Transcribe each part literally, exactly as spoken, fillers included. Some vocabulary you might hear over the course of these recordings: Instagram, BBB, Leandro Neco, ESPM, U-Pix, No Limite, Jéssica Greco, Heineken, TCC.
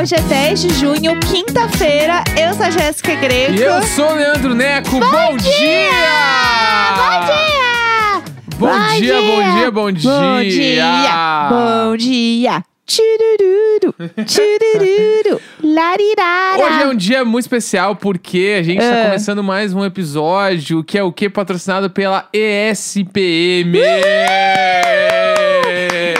Hoje é dez de junho, quinta-feira. Eu sou a Jéssica Greco. E eu sou o Leandro Neco. Bom, bom dia! dia! Bom, bom dia! dia! Bom dia, bom dia, bom dia! Bom dia! Tirururu, tirururu, larirara. Hoje é um dia muito especial porque a gente tá uh. começando mais um episódio que é o que? Patrocinado pela E S P M. Uh!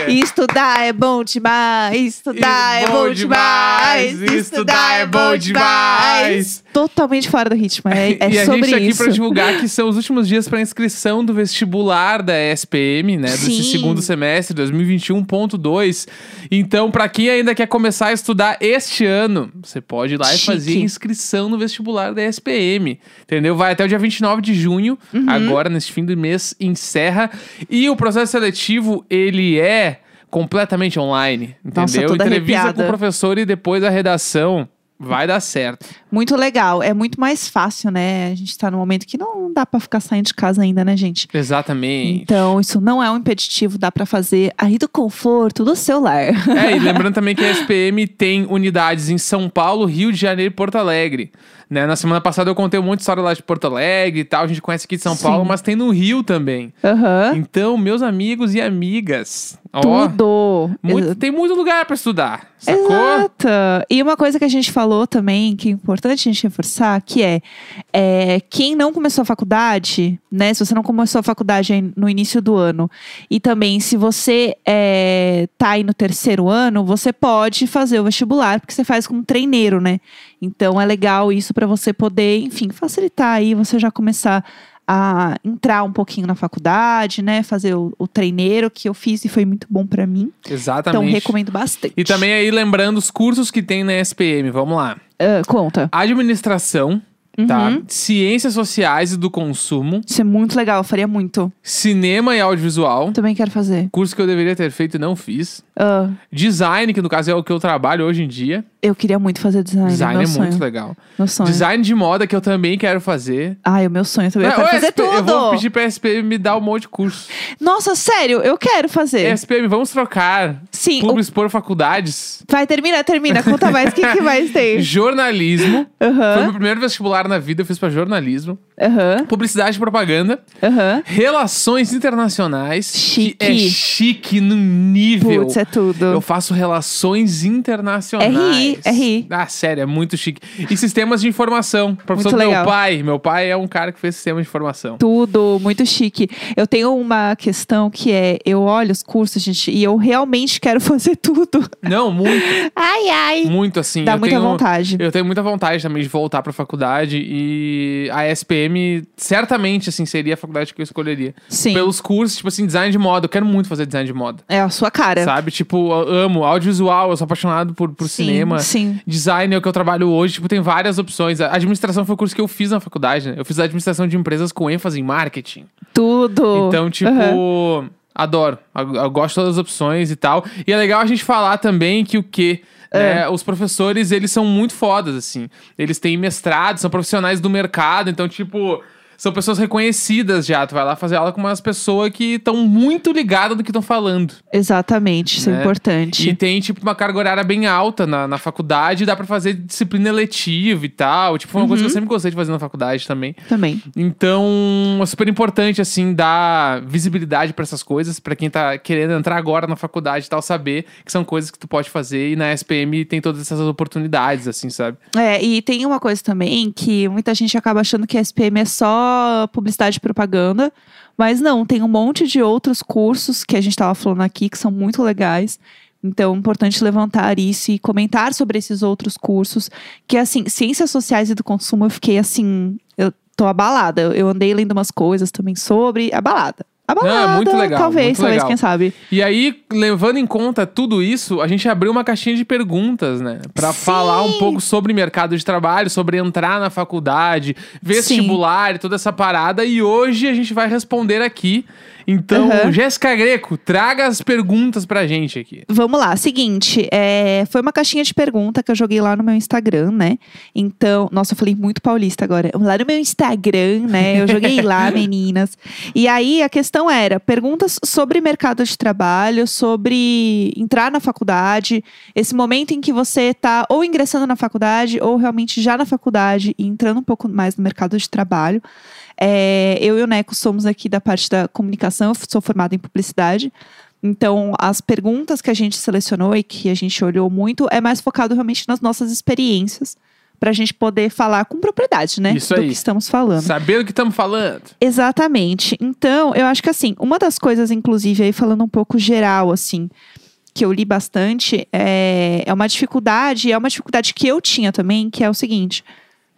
Estudar é bom demais, estudar é bom demais, estudar é bom demais. Totalmente fora do ritmo, é, é sobre isso. E a gente tá aqui pra divulgar que são os últimos dias pra inscrição do vestibular da E S P M, né? Sim. Desse segundo semestre, dois mil e vinte e um ponto dois. Então, pra quem ainda quer começar a estudar este ano, você pode ir lá Chique. e fazer inscrição no vestibular da E S P M, entendeu? Vai até o dia vinte e nove de junho, uhum. agora, nesse fim do mês, encerra. E o processo seletivo, ele é... completamente online, entendeu? Nossa, entrevista arrepiada com o professor e depois a redação. Vai dar certo. Muito legal. É muito mais fácil, né? A gente tá num momento que não dá pra ficar saindo de casa ainda, né, gente? Exatamente. Então, isso não é um impeditivo. Dá pra fazer aí do conforto do seu lar. É, e lembrando também que a E S P M tem unidades em São Paulo, Rio de Janeiro e Porto Alegre. Né? Na semana passada eu contei um monte de história lá de Porto Alegre e tal. A gente conhece aqui de São Sim. Paulo, mas tem no Rio também. Uhum. Então, meus amigos e amigas... Tudo! Ó, muito, tem muito lugar pra estudar, sacou? Exato! E uma coisa que a gente falou também, que é importante a gente reforçar, que é, é... quem não começou a faculdade, né? Se você não começou a faculdade no início do ano, e também se você é, tá aí no terceiro ano, você pode fazer o vestibular, porque você faz como treineiro, né? Então é legal isso pra você poder, enfim, facilitar aí, você já começar... a entrar um pouquinho na faculdade, né? Fazer o, o treineiro que eu fiz e foi muito bom pra mim. Exatamente. Então, recomendo bastante. E também aí, lembrando os cursos que tem na E S P M. Vamos lá. Uh, conta. Administração, uhum. tá? Ciências Sociais e do Consumo. Isso é muito legal, eu faria muito. Cinema e Audiovisual. Também quero fazer. Curso que eu deveria ter feito e não fiz. Uh. Design, que no caso é o que eu trabalho hoje em dia. Eu queria muito fazer design. Design meu é sonho. Muito legal. Meu sonho. Design de moda que eu também quero fazer. Ai, o meu sonho também. Eu quero fazer S P, tudo. Eu vou pedir pra E S P M me dar um monte de curso. Nossa, sério, eu quero fazer. E S P M, vamos trocar. Sim. Públicos o... por faculdades. Vai, termina, termina. Conta mais, o que, que mais tem? Jornalismo. Uhum. Foi o meu primeiro vestibular na vida, eu fiz pra jornalismo. Uhum. Publicidade e propaganda. Uhum. Relações internacionais. Chique. Que é chique no nível. Putz, é tudo. Eu faço relações internacionais. R I. R I. Ah, sério, é muito chique. E sistemas de informação. Professor do meu pai. Meu pai é um cara que fez sistema de informação. Tudo, muito chique. Eu tenho uma questão que é... eu olho os cursos, gente, e eu realmente quero fazer tudo. Não, muito. Ai, ai. Muito, assim. Dá eu muita tenho, vontade. Eu tenho muita vontade também de voltar pra faculdade. E a E S P M, certamente, assim, seria a faculdade que eu escolheria. Sim. Pelos cursos, tipo assim, design de moda. Eu quero muito fazer design de moda. É a sua cara. Sabe? Tipo, eu amo audiovisual. Eu sou apaixonado por, por cinema. Sim. Design é o que eu trabalho hoje. Tipo, tem várias opções. A administração foi o curso que eu fiz na faculdade, né? Eu fiz administração de empresas com ênfase em marketing. Tudo! Então, tipo... Uhum. Adoro. Eu, eu gosto de todas as opções e tal. E é legal a gente falar também que o quê? É. É, os professores, eles são muito fodas, assim. Eles têm mestrado, são profissionais do mercado. Então, tipo... são pessoas reconhecidas já. Tu vai lá fazer aula com umas pessoas que estão muito ligadas do que estão falando. Exatamente, isso né? é importante. E tem, tipo, uma carga horária bem alta na, na faculdade. Dá pra fazer disciplina eletiva e tal. Tipo, foi uma uhum. coisa que eu sempre gostei de fazer na faculdade também. Também. Então, é super importante, assim, dar visibilidade pra essas coisas. Pra quem tá querendo entrar agora na faculdade e tal, saber que são coisas que tu pode fazer. E na E S P M tem todas essas oportunidades, assim, sabe? É, e tem uma coisa também que muita gente acaba achando que a E S P M é só publicidade e propaganda, mas não, tem um monte de outros cursos que a gente estava falando aqui, que são muito legais. Então, é importante levantar isso e comentar sobre esses outros cursos, que assim, ciências sociais e do consumo, eu fiquei assim, eu tô abalada, eu andei lendo umas coisas também sobre, abalada, a balada. Não, é muito legal. Talvez, muito talvez, legal. Quem sabe. E aí, levando em conta tudo isso, a gente abriu uma caixinha de perguntas, né? Pra Sim. falar um pouco sobre mercado de trabalho, sobre entrar na faculdade, vestibular, Sim. toda essa parada. E hoje a gente vai responder aqui. Então, uhum. Jéssica Greco, traga as perguntas pra gente aqui. Vamos lá, seguinte, é, foi uma caixinha de pergunta que eu joguei lá no meu Instagram, né? Então, nossa, eu falei muito paulista agora. Lá no meu Instagram, né? Eu joguei lá, meninas. E aí, a questão era perguntas sobre mercado de trabalho, sobre entrar na faculdade, esse momento em que você tá ou ingressando na faculdade, ou realmente já na faculdade e entrando um pouco mais no mercado de trabalho. É, eu e o Neco somos aqui da parte da comunicação, eu sou formada em publicidade. Então, as perguntas que a gente selecionou e que a gente olhou muito é mais focado realmente nas nossas experiências, pra gente poder falar com propriedade, né? Isso aí. Do que estamos falando. Saber do que estamos falando. Exatamente. Então, eu acho que assim, uma das coisas, inclusive, aí falando um pouco geral, assim, que eu li bastante, é, é uma dificuldade, é uma dificuldade que eu tinha também, que é o seguinte...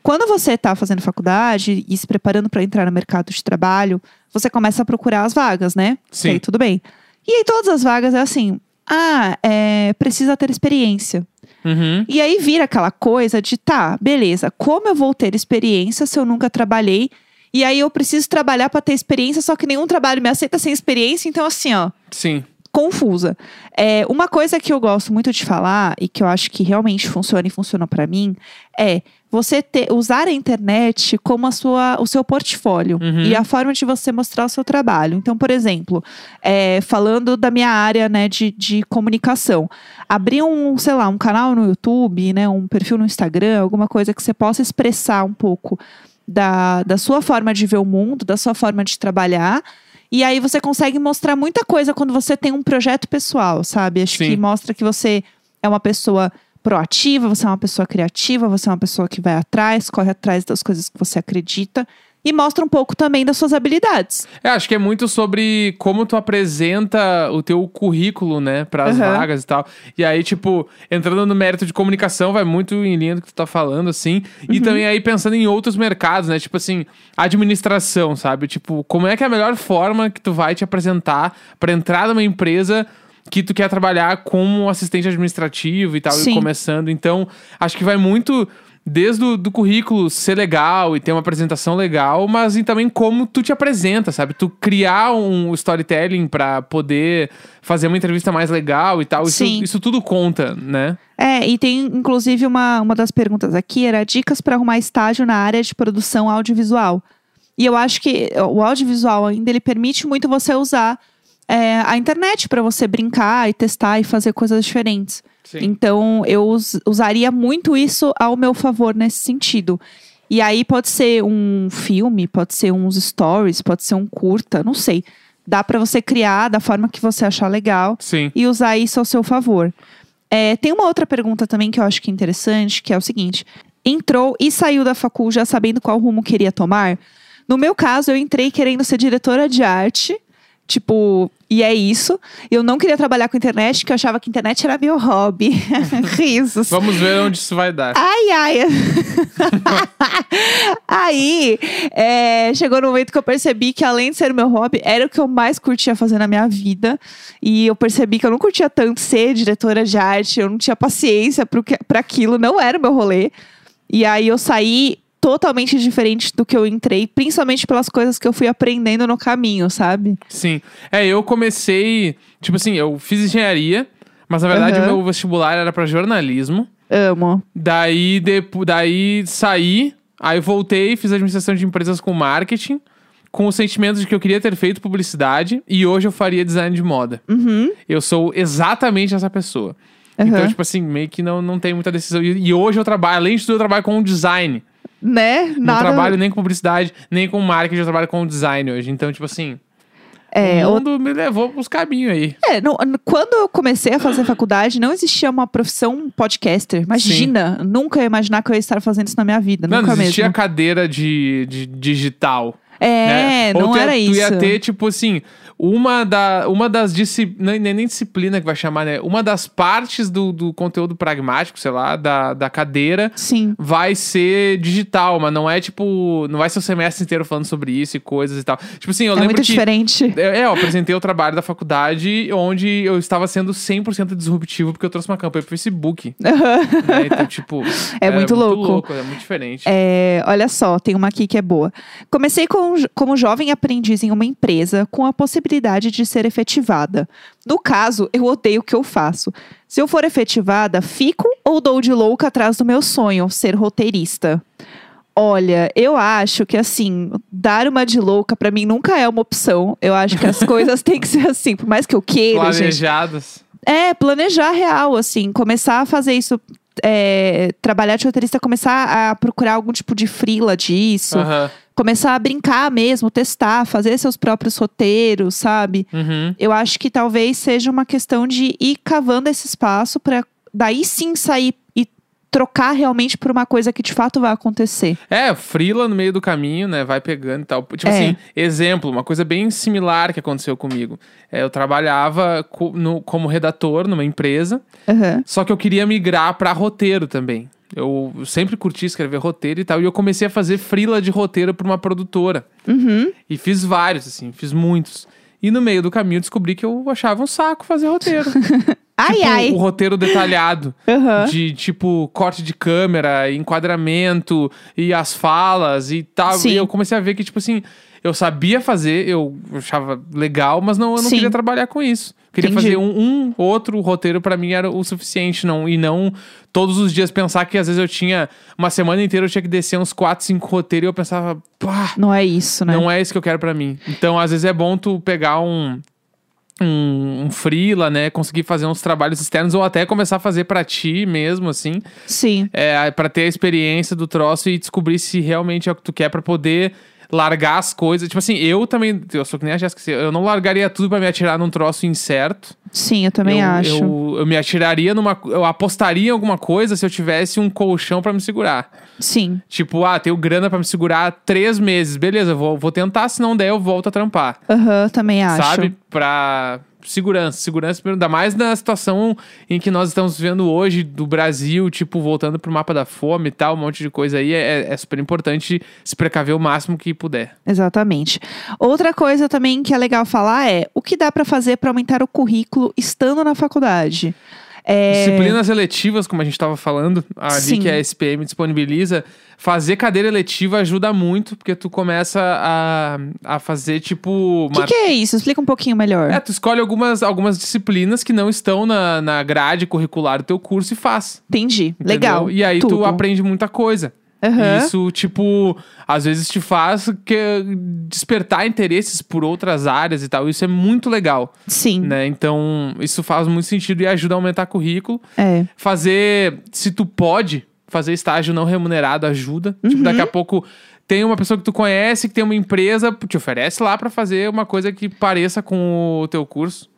Quando você está fazendo faculdade e se preparando para entrar no mercado de trabalho, você começa a procurar as vagas, né? Sim. E aí, tudo bem. E aí, todas as vagas é assim... Ah, é, precisa ter experiência. Uhum. E aí, vira aquela coisa de... Tá, beleza. Como eu vou ter experiência se eu nunca trabalhei? E aí, eu preciso trabalhar para ter experiência, só que nenhum trabalho me aceita sem experiência. Então, assim, ó... Sim. Confusa. É, uma coisa que eu gosto muito de falar... E que eu acho que realmente funciona e funcionou para mim... É... Você ter, usar a internet como a sua, o seu portfólio. Uhum. E a forma de você mostrar o seu trabalho. Então, por exemplo, é, falando da minha área, né, de, de comunicação. Abrir um, sei lá, um canal no YouTube, né, um perfil no Instagram. Alguma coisa que você possa expressar um pouco da, da sua forma de ver o mundo. Da sua forma de trabalhar. E aí você consegue mostrar muita coisa quando você tem um projeto pessoal, sabe? Acho Sim. que mostra que você é uma pessoa... proativa, você é uma pessoa criativa, você é uma pessoa que vai atrás, corre atrás das coisas que você acredita e mostra um pouco também das suas habilidades. É, acho que é muito sobre como tu apresenta o teu currículo, né, pras uhum. vagas e tal. E aí, tipo, entrando no mérito de comunicação, vai muito em linha do que tu tá falando, assim. E uhum. também aí pensando em outros mercados, né, tipo assim, administração, sabe? Tipo, como é que é a melhor forma que tu vai te apresentar pra entrar numa empresa... que tu quer trabalhar como assistente administrativo e tal, Sim. e começando. Então, acho que vai muito desde o do currículo ser legal e ter uma apresentação legal, mas e também como tu te apresenta, sabe? Tu criar um storytelling pra poder fazer uma entrevista mais legal e tal. Isso, isso tudo conta, né? É, e tem, inclusive, uma, uma das perguntas aqui era dicas pra arrumar estágio na área de produção audiovisual. E eu acho que o audiovisual ainda, ele permite muito você usar... É, a internet para você brincar e testar e fazer coisas diferentes. Sim. Então, eu us- usaria muito isso ao meu favor nesse sentido. E aí, pode ser um filme, pode ser uns stories, pode ser um curta, não sei. Dá para você criar da forma que você achar legal Sim. e usar isso ao seu favor. É, tem uma outra pergunta também que eu acho que é interessante, que é o seguinte. Entrou e saiu da facul já sabendo qual rumo queria tomar? No meu caso, eu entrei querendo ser diretora de arte... Tipo, e é isso. Eu não queria trabalhar com internet, porque eu achava que internet era meu hobby. Risos. Vamos ver onde isso vai dar. Ai, ai. Aí, é, chegou no momento que eu percebi que além de ser meu hobby, era o que eu mais curtia fazer na minha vida. E eu percebi que eu não curtia tanto ser diretora de arte. Eu não tinha paciência para aquilo. Não era o meu rolê. E aí, eu saí... totalmente diferente do que eu entrei, principalmente pelas coisas que eu fui aprendendo no caminho, sabe? Sim. É, eu comecei... Tipo assim, eu fiz engenharia, mas na verdade uhum. o meu vestibular era pra jornalismo. Amo. Daí, de, daí saí, aí voltei, fiz administração de empresas com marketing, com o sentimento de que eu queria ter feito publicidade, e hoje eu faria design de moda. Uhum. Eu sou exatamente essa pessoa. Uhum. Então, tipo assim, meio que não, não tem muita decisão. E, e hoje eu trabalho, além de tudo, eu trabalho com design. Né? Nada... Não trabalho nem com publicidade, nem com marketing, eu trabalho com design hoje. Então, tipo assim, é, o mundo eu... me levou para os caminhos aí. É, não, quando eu comecei a fazer faculdade, não existia uma profissão podcaster. Imagina, Sim. nunca ia imaginar que eu ia estar fazendo isso na minha vida. Não, nunca não existia mesmo. Cadeira de, de digital. É, né? Não tu, era tu isso. Tu ia ter, tipo assim, uma, da, uma das disciplinas, nem disciplina que vai chamar, né? Uma das partes do, do conteúdo pragmático, sei lá, da, da cadeira, sim, vai ser digital, mas não é tipo, não vai ser o semestre inteiro falando sobre isso e coisas e tal. Tipo assim, eu é lembro muito que diferente. É, eu apresentei o trabalho da faculdade onde eu estava sendo cem por cento disruptivo porque eu trouxe uma campanha pro Facebook. Uhum. Né? Então, tipo, é muito louco. muito louco, é muito diferente. É, olha só, tem uma aqui que é boa. Comecei com, como jovem aprendiz em uma empresa com a possibilidade de ser efetivada. No caso, eu odeio o que eu faço. Se eu for efetivada, fico ou dou de louca atrás do meu sonho, ser roteirista? Olha, eu acho que assim, dar uma de louca pra mim nunca é uma opção. Eu acho que as coisas têm que ser assim, por mais que eu queira. Planejadas. Gente, é, planejar real, assim, começar a fazer isso. É, trabalhar de roteirista, começar a procurar algum tipo de freela disso. Uhum. Começar a brincar mesmo, testar, fazer seus próprios roteiros, sabe? Uhum. Eu acho que talvez seja uma questão de ir cavando esse espaço pra daí sim sair e trocar realmente por uma coisa que de fato vai acontecer. É, freela no meio do caminho, né? Vai pegando e tal. Tipo é. assim, exemplo, uma coisa bem similar que aconteceu comigo. É, eu trabalhava co- no, como redator numa empresa, uhum. só que eu queria migrar pra roteiro também. Eu sempre curti escrever roteiro e tal. E eu comecei a fazer freela de roteiro pra uma produtora. Uhum. E fiz vários, assim. Fiz muitos. E no meio do caminho eu descobri que eu achava um saco fazer roteiro. Ai, tipo, ai. O roteiro detalhado. Uhum. De, tipo, corte de câmera, enquadramento e as falas e tal. Sim. E eu comecei a ver que, tipo assim... Eu sabia fazer, eu achava legal, mas não, eu não Sim. queria trabalhar com isso. Queria Entendi. fazer um, um outro roteiro, pra mim era o suficiente. Não, e não todos os dias pensar que às vezes eu tinha... Uma semana inteira eu tinha que descer uns quatro, cinco roteiros e eu pensava... Pá, não é isso, né? Não é isso que eu quero pra mim. Então, às vezes é bom tu pegar um... Um, um freela, né? Conseguir fazer uns trabalhos externos ou até começar a fazer pra ti mesmo, assim. Sim. É, pra ter a experiência do troço e descobrir se realmente é o que tu quer pra poder... Largar as coisas. Tipo assim, eu também... Eu sou que nem a Jéssica. Eu não largaria tudo pra me atirar num troço incerto. Sim, eu também eu, acho. Eu, eu me atiraria numa... Eu apostaria em alguma coisa se eu tivesse um colchão pra me segurar. Sim. Tipo, ah, tenho grana pra me segurar três meses. Beleza, eu vou, vou tentar. Se não der, eu volto a trampar. Aham, uhum, também acho. Sabe? Pra... Segurança, segurança, ainda mais na situação em que nós estamos vivendo hoje do Brasil, tipo, voltando pro mapa da fome e tal, um monte de coisa aí, é, é super importante se precaver o máximo que puder. Exatamente. Outra coisa também que é legal falar é, o que dá para fazer para aumentar o currículo estando na faculdade? É... Disciplinas eletivas, como a gente estava falando, ali Sim. que a E S P M disponibiliza, fazer cadeira eletiva ajuda muito, porque tu começa a, a fazer tipo... O que, mar... que é isso? Explica um pouquinho melhor. É, tu escolhe algumas, algumas disciplinas que não estão na, na grade curricular do teu curso e faz. Entendi, entendeu? Legal. E aí Tudo. tu aprende muita coisa. Uhum. Isso, tipo, às vezes te faz que despertar interesses por outras áreas e tal. Isso é muito legal. Sim. Né? Então, isso faz muito sentido e ajuda a aumentar currículo. É. Fazer, se tu pode, fazer estágio não remunerado ajuda. Uhum. Tipo, daqui a pouco... Tem uma pessoa que tu conhece, que tem uma empresa, te oferece lá pra fazer uma coisa que pareça com o teu curso.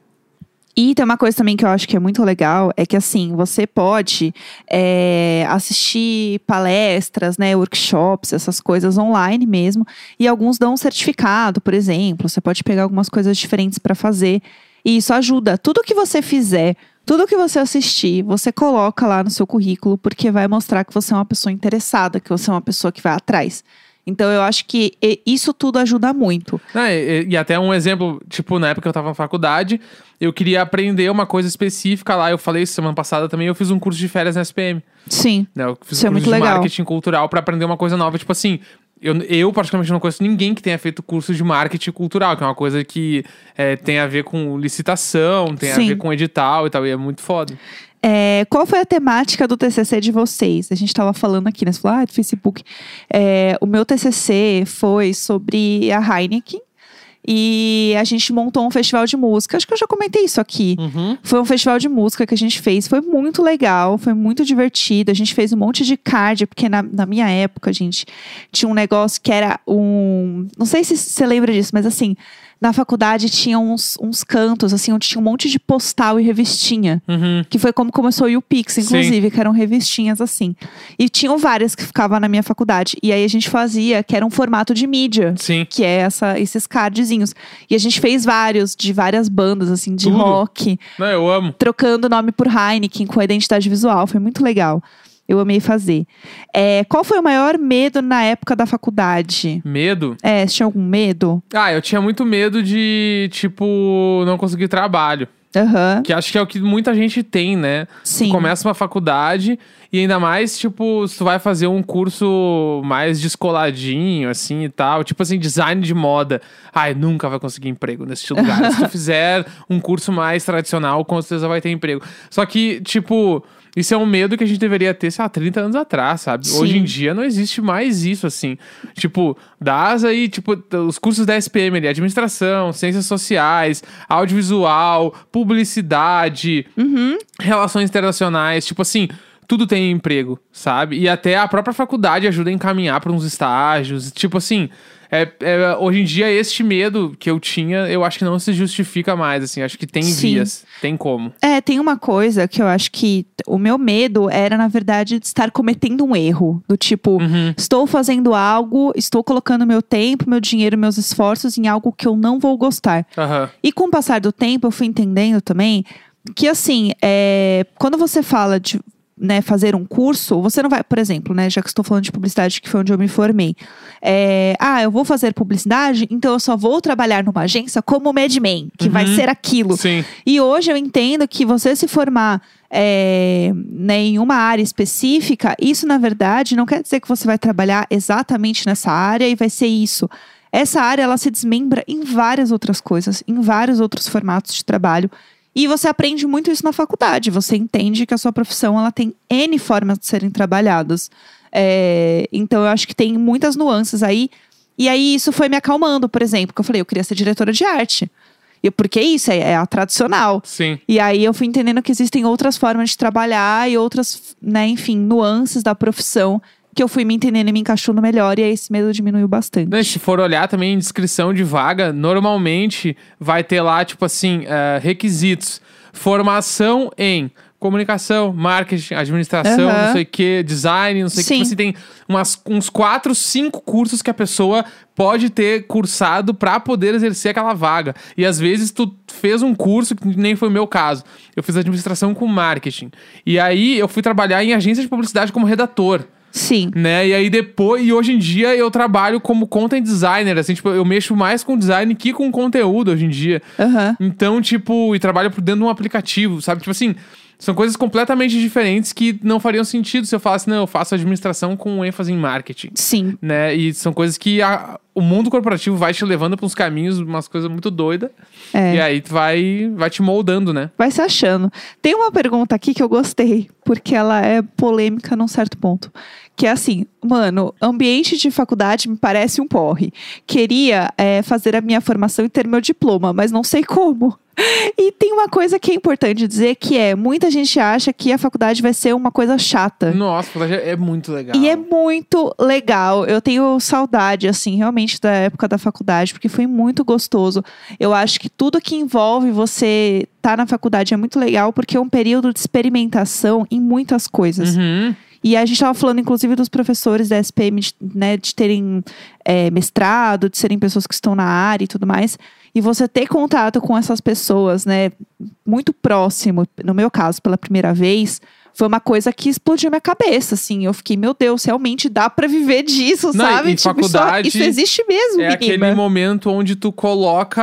E tem uma coisa também que eu acho que é muito legal, é que assim, você pode é, assistir palestras, né, workshops, essas coisas online mesmo, e alguns dão um certificado, por exemplo, você pode pegar algumas coisas diferentes para fazer, e isso ajuda. Tudo que você fizer, tudo que você assistir, você coloca lá no seu currículo, porque vai mostrar que você é uma pessoa interessada, que você é uma pessoa que vai atrás. Então, eu acho que isso tudo ajuda muito. Ah, e, e até um exemplo, tipo, na época que eu tava na faculdade, eu queria aprender uma coisa específica lá. Eu falei semana passada também, eu fiz um curso de férias na S P M. Sim, eu fiz isso um curso é muito de legal. Marketing cultural pra aprender uma coisa nova. Tipo assim, eu, eu particularmente não conheço ninguém que tenha feito curso de marketing cultural, que é uma coisa que é, tem a ver com licitação, tem Sim. a ver com edital e tal. E é muito foda. É, qual foi a temática do T C C de vocês? A gente estava falando aqui, né? Você falou, ah, do Facebook. É, o meu T C C foi sobre a Heineken. E a gente montou um festival de música. Acho que eu já comentei isso aqui. Uhum. Foi um festival de música que a gente fez. Foi muito legal, foi muito divertido. A gente fez um monte de card, porque na, na minha época, gente, tinha um negócio que era um... Não sei se você lembra disso, mas assim... na faculdade tinha uns, uns cantos, assim, onde tinha um monte de postal e revistinha. Uhum. Que foi como começou o U-Pix, inclusive, Sim. que eram revistinhas, assim. E tinham várias que ficavam na minha faculdade. E aí a gente fazia, que era um formato de mídia. Sim. Que é essa, esses cardzinhos. E a gente fez vários, de várias bandas, assim, de Tudo. rock. Não, eu amo. Trocando nome por Heineken, com a identidade visual. Foi muito legal. Eu amei fazer. É, qual foi o maior medo na época da faculdade? Medo? É, você tinha algum medo? Ah, eu tinha muito medo de, tipo, não conseguir trabalho. Uhum. Que acho que é o que muita gente tem, né? Sim. Tu começa uma faculdade e ainda mais, tipo, se tu vai fazer um curso mais descoladinho, assim, e tal. Tipo assim, design de moda. Ai, nunca vai conseguir emprego nesse lugar. Se tu fizer um curso mais tradicional, com certeza vai ter emprego. Só que, tipo... Isso é um medo que a gente deveria ter, sei lá, trinta anos atrás, sabe? Sim. Hoje em dia não existe mais isso, assim. Tipo, da ASA e, tipo, os cursos da E S P M ali, administração, ciências sociais, audiovisual, publicidade, uhum. relações internacionais, tipo assim... Tudo tem emprego, sabe? E até a própria faculdade ajuda a encaminhar para uns estágios. Tipo assim, é, é, hoje em dia este medo que eu tinha, eu acho que não se justifica mais, assim. Acho que tem Sim. vias, tem como. É, tem uma coisa que eu acho que... O meu medo era, na verdade, de estar cometendo um erro. Do tipo, uhum. estou fazendo algo, estou colocando meu tempo, meu dinheiro, meus esforços em algo que eu não vou gostar. Uhum. E com o passar do tempo, eu fui entendendo também que, assim, é, quando você fala de... Né, fazer um curso, você não vai, por exemplo, né, já que estou falando de publicidade, que foi onde eu me formei, é, ah, eu vou fazer publicidade, então eu só vou trabalhar numa agência como o Mad Men, que uhum. vai ser aquilo. Sim. E hoje eu entendo que você se formar é, né, em uma área específica, isso na verdade não quer dizer que você vai trabalhar exatamente nessa área e vai ser isso. Essa área, ela se desmembra em várias outras coisas, em vários outros formatos de trabalho. E você aprende muito isso na faculdade. Você entende que a sua profissão, ela tem N formas de serem trabalhadas. É, então, eu acho que tem muitas nuances aí. E aí, isso foi me acalmando, por exemplo. Porque eu falei, eu queria ser diretora de arte. E porque isso é, é a tradicional. Sim. E aí, eu fui entendendo que existem outras formas de trabalhar. E outras, né, enfim, nuances da profissão. Que eu fui me entendendo e me encaixando melhor. E aí, esse medo diminuiu bastante. Se for olhar também em descrição de vaga, normalmente vai ter lá, tipo assim, uh, requisitos. Formação em comunicação, marketing, administração, uhum. não sei o que, design, não sei o que. Tipo assim, tem umas, uns quatro, cinco cursos que a pessoa pode ter cursado pra poder exercer aquela vaga. E às vezes tu fez um curso, que nem foi o meu caso. Eu fiz administração com marketing. E aí, eu fui trabalhar em agência de publicidade como redator. Sim. Né? E aí depois... E hoje em dia eu trabalho como content designer, assim, tipo, eu mexo mais com design que com conteúdo hoje em dia. Uhum. Então, tipo... E trabalho por dentro de um aplicativo, sabe? Tipo assim... São coisas completamente diferentes que não fariam sentido se eu falasse, não, eu faço administração com ênfase em marketing. Sim. Né? E são coisas que a, o mundo corporativo vai te levando para uns caminhos, umas coisas muito doidas. É. E aí tu vai, vai te moldando, né? Vai se achando. Tem uma pergunta aqui que eu gostei, porque ela é polêmica num certo ponto. Que é assim, mano, ambiente de faculdade me parece um porre. Queria é, fazer a minha formação e ter meu diploma, mas não sei como. E tem uma coisa que é importante dizer, que é, muita gente acha que a faculdade vai ser uma coisa chata. Nossa, a faculdade é muito legal. E é muito legal. Eu tenho saudade, assim, realmente da época da faculdade, porque foi muito gostoso. Eu acho que tudo que envolve você estar na faculdade é muito legal, porque é um período de experimentação em muitas coisas. Uhum. E a gente estava falando, inclusive, dos professores da E S P M, né, de terem é, mestrado, de serem pessoas que estão na área e tudo mais. E você ter contato com essas pessoas, né, muito próximo, no meu caso, pela primeira vez, foi uma coisa que explodiu minha cabeça, assim. Eu fiquei, meu Deus, realmente dá pra viver disso, não, sabe? E tipo, faculdade isso, isso existe mesmo, é menina. Aquele momento onde tu coloca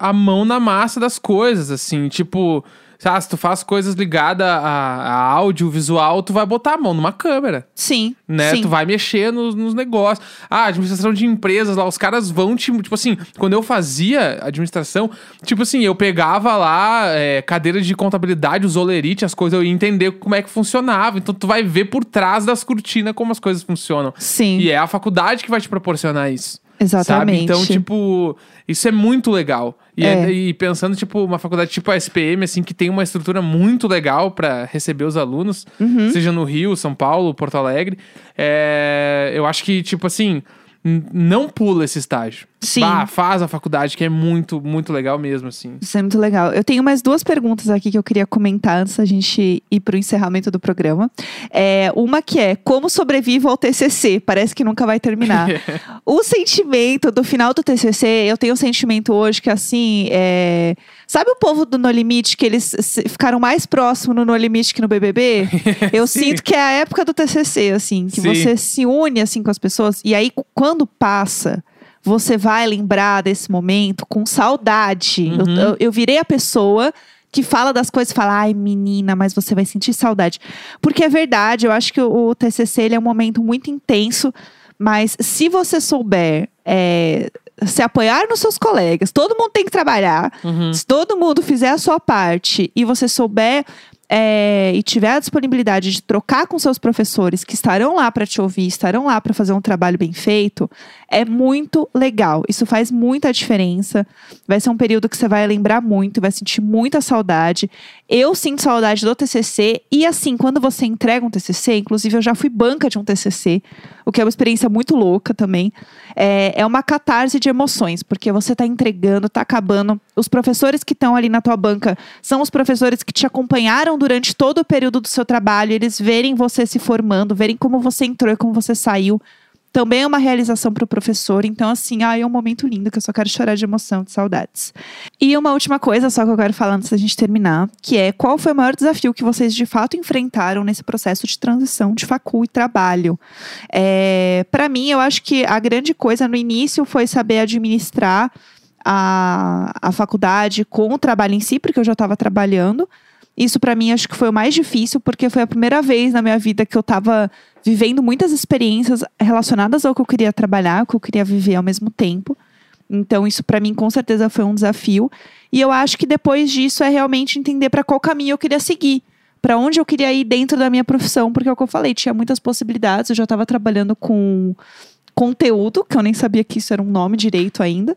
a mão na massa das coisas, assim, tipo... Ah, se tu faz coisas ligadas a, a áudio, visual, tu vai botar a mão numa câmera. Sim. Né? Sim. Tu vai mexer nos, nos negócios. Ah, administração de empresas lá, os caras vão te... Tipo assim, quando eu fazia administração, tipo assim, eu pegava lá é, cadeira de contabilidade, os olerite, as coisas, eu ia entender como é que funcionava. Então tu vai ver por trás das cortinas como as coisas funcionam. Sim. E é a faculdade que vai te proporcionar isso. Exatamente. Sabe? Então, tipo, isso é muito legal. E, é. É, e pensando, tipo, uma faculdade tipo a E S P M, assim, que tem uma estrutura muito legal pra receber os alunos, uhum. seja no Rio, São Paulo, Porto Alegre, é, eu acho que, tipo assim, não pula esse estágio. Sim. Bah, faz a faculdade, que é muito, muito legal mesmo, assim. Isso é muito legal. Eu tenho mais duas perguntas aqui que eu queria comentar antes da gente ir pro encerramento do programa. É, uma que é, como sobrevivo ao T C C? Parece que nunca vai terminar. O sentimento do final do T C C, eu tenho um sentimento hoje que, assim, é... Sabe o povo do No Limite, que eles ficaram mais próximos no No Limite que no B B B? Eu sinto que é a época do T C C, assim, que Sim. você se une, assim, com as pessoas. E aí, quando passa... Você vai lembrar desse momento com saudade. Uhum. Eu, eu, eu virei a pessoa que fala das coisas e fala... Ai, menina, mas você vai sentir saudade. Porque é verdade, eu acho que o, o T C C ele é um momento muito intenso. Mas se você souber... É, se apoiar nos seus colegas... Todo mundo tem que trabalhar. Uhum. Se todo mundo fizer a sua parte e você souber... É, e tiver a disponibilidade de trocar com seus professores, que estarão lá para te ouvir, estarão lá para fazer um trabalho bem feito, é muito legal. Isso faz muita diferença. Vai ser um período que você vai lembrar muito, vai sentir muita saudade. Eu sinto saudade do T C C. E assim, quando você entrega um T C C, inclusive eu já fui banca de um T C C, o que é uma experiência muito louca também. É, é uma catarse de emoções, porque você tá entregando, tá acabando. Os professores que estão ali na tua banca são os professores que te acompanharam durante todo o período do seu trabalho, eles verem você se formando, verem como você entrou e como você saiu. Também é uma realização para o professor. Então, assim, ah, é um momento lindo que eu só quero chorar de emoção, de saudades. E uma última coisa só que eu quero falar antes da gente terminar, que é qual foi o maior desafio que vocês de fato enfrentaram nesse processo de transição de facu e trabalho? É, para mim, eu acho que a grande coisa no início foi saber administrar a, a faculdade com o trabalho em si, porque eu já estava trabalhando. Isso pra mim acho que foi o mais difícil, porque foi a primeira vez na minha vida que eu tava vivendo muitas experiências relacionadas ao que eu queria trabalhar, ao que eu queria viver ao mesmo tempo. Então isso pra mim com certeza foi um desafio. E eu acho que depois disso é realmente entender pra qual caminho eu queria seguir, pra onde eu queria ir dentro da minha profissão, porque é o que eu falei, tinha muitas possibilidades. Eu já tava trabalhando com conteúdo, que eu nem sabia que isso era um nome direito ainda,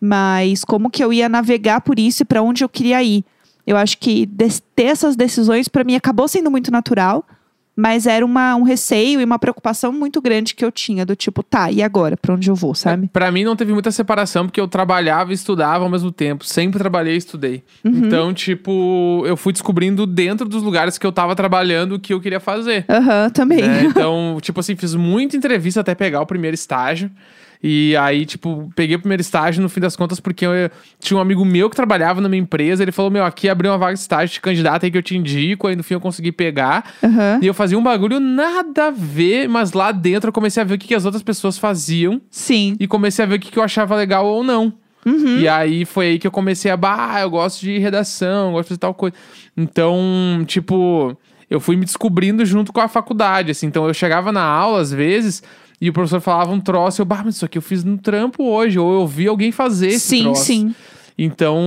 mas como que eu ia navegar por isso e pra onde eu queria ir. Eu acho que ter essas decisões, para mim, acabou sendo muito natural. Mas era uma, um receio e uma preocupação muito grande que eu tinha. Do tipo, tá, e agora? Pra onde eu vou, sabe? É, pra mim não teve muita separação, porque eu trabalhava e estudava ao mesmo tempo. Sempre trabalhei e estudei. Uhum. Então, tipo, eu fui descobrindo dentro dos lugares que eu tava trabalhando o que eu queria fazer. Aham, uhum, também. É, então, tipo assim, fiz muita entrevista até pegar o primeiro estágio. E aí, tipo, peguei o primeiro estágio no fim das contas, porque eu, eu tinha um amigo meu que trabalhava numa empresa. Ele falou, meu, aqui abriu uma vaga de estágio, te candidata aí que eu te indico. Aí no fim eu consegui pegar. Uhum. E eu fazia um bagulho nada a ver, mas lá dentro eu comecei a ver o que, que as outras pessoas faziam. Sim. E comecei a ver o que, que eu achava legal ou não. Uhum. E aí foi aí que eu comecei a, bah, eu gosto de redação, eu gosto de fazer tal coisa. Então, tipo, eu fui me descobrindo junto com a faculdade, assim. Então eu chegava na aula, às vezes... E o professor falava um troço, eu, bah, mas isso aqui eu fiz no trampo hoje, ou eu vi alguém fazer esse sim, troço. Sim, sim. Então,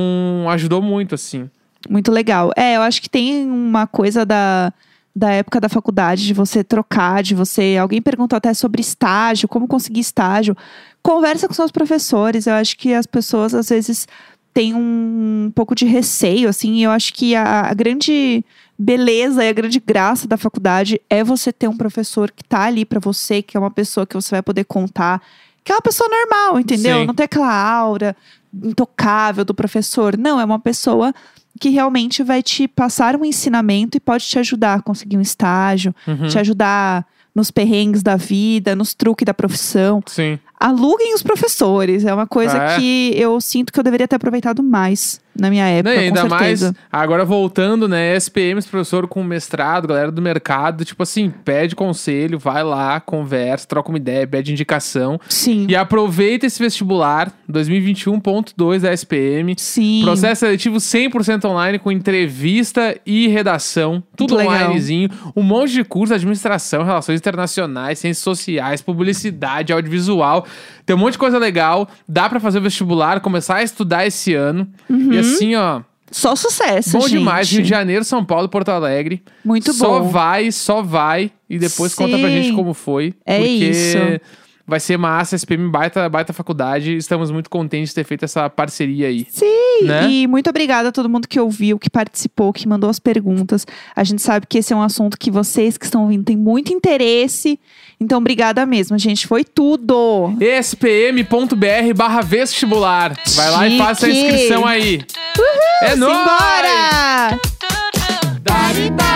ajudou muito, assim. Muito legal. É, eu acho que tem uma coisa da, da época da faculdade, de você trocar, de você... Alguém perguntou até sobre estágio, como conseguir estágio. Conversa com seus professores, eu acho que as pessoas, às vezes, têm um pouco de receio, assim. E eu acho que a, a grande... beleza, e a grande graça da faculdade é você ter um professor que tá ali pra você, que é uma pessoa que você vai poder contar, que é uma pessoa normal, entendeu? Sim. Não tem aquela aura intocável do professor. Não, é uma pessoa que realmente vai te passar um ensinamento e pode te ajudar a conseguir um estágio, uhum. te ajudar nos perrengues da vida, nos truques da profissão. Sim. Aluguem os professores. É uma coisa é. que eu sinto que eu deveria ter aproveitado mais na minha época, não, ainda com certeza. Mais, agora voltando, né, E S P M, professor com mestrado, galera do mercado, tipo assim, pede conselho, vai lá, conversa, troca uma ideia, pede indicação. Sim. E aproveita esse vestibular dois mil e vinte e um ponto dois da E S P M. Sim. Processo seletivo cem por cento online, com entrevista e redação. Tudo Muito onlinezinho. Legal. Um monte de curso, administração, relações internacionais, ciências sociais, publicidade, audiovisual. Tem um monte de coisa legal. Dá pra fazer o vestibular, começar a estudar esse ano. Uhum. E assim, ó... Só sucesso, bom gente. Bom demais. Rio de Janeiro, São Paulo, Porto Alegre. Muito só bom. Só vai, só vai. E depois Sim. conta pra gente como foi. É porque... isso. Vai ser massa, E S P M, baita, baita faculdade. Estamos muito contentes de ter feito essa parceria aí. Sim, né? E muito obrigada a todo mundo que ouviu, que participou, que mandou as perguntas. A gente sabe que esse é um assunto que vocês que estão ouvindo têm muito interesse. Então, obrigada mesmo, gente. Foi tudo. E S P M ponto B R barra vestibular. Vai lá e faça a inscrição aí. Uhul, é nóis! Simbora!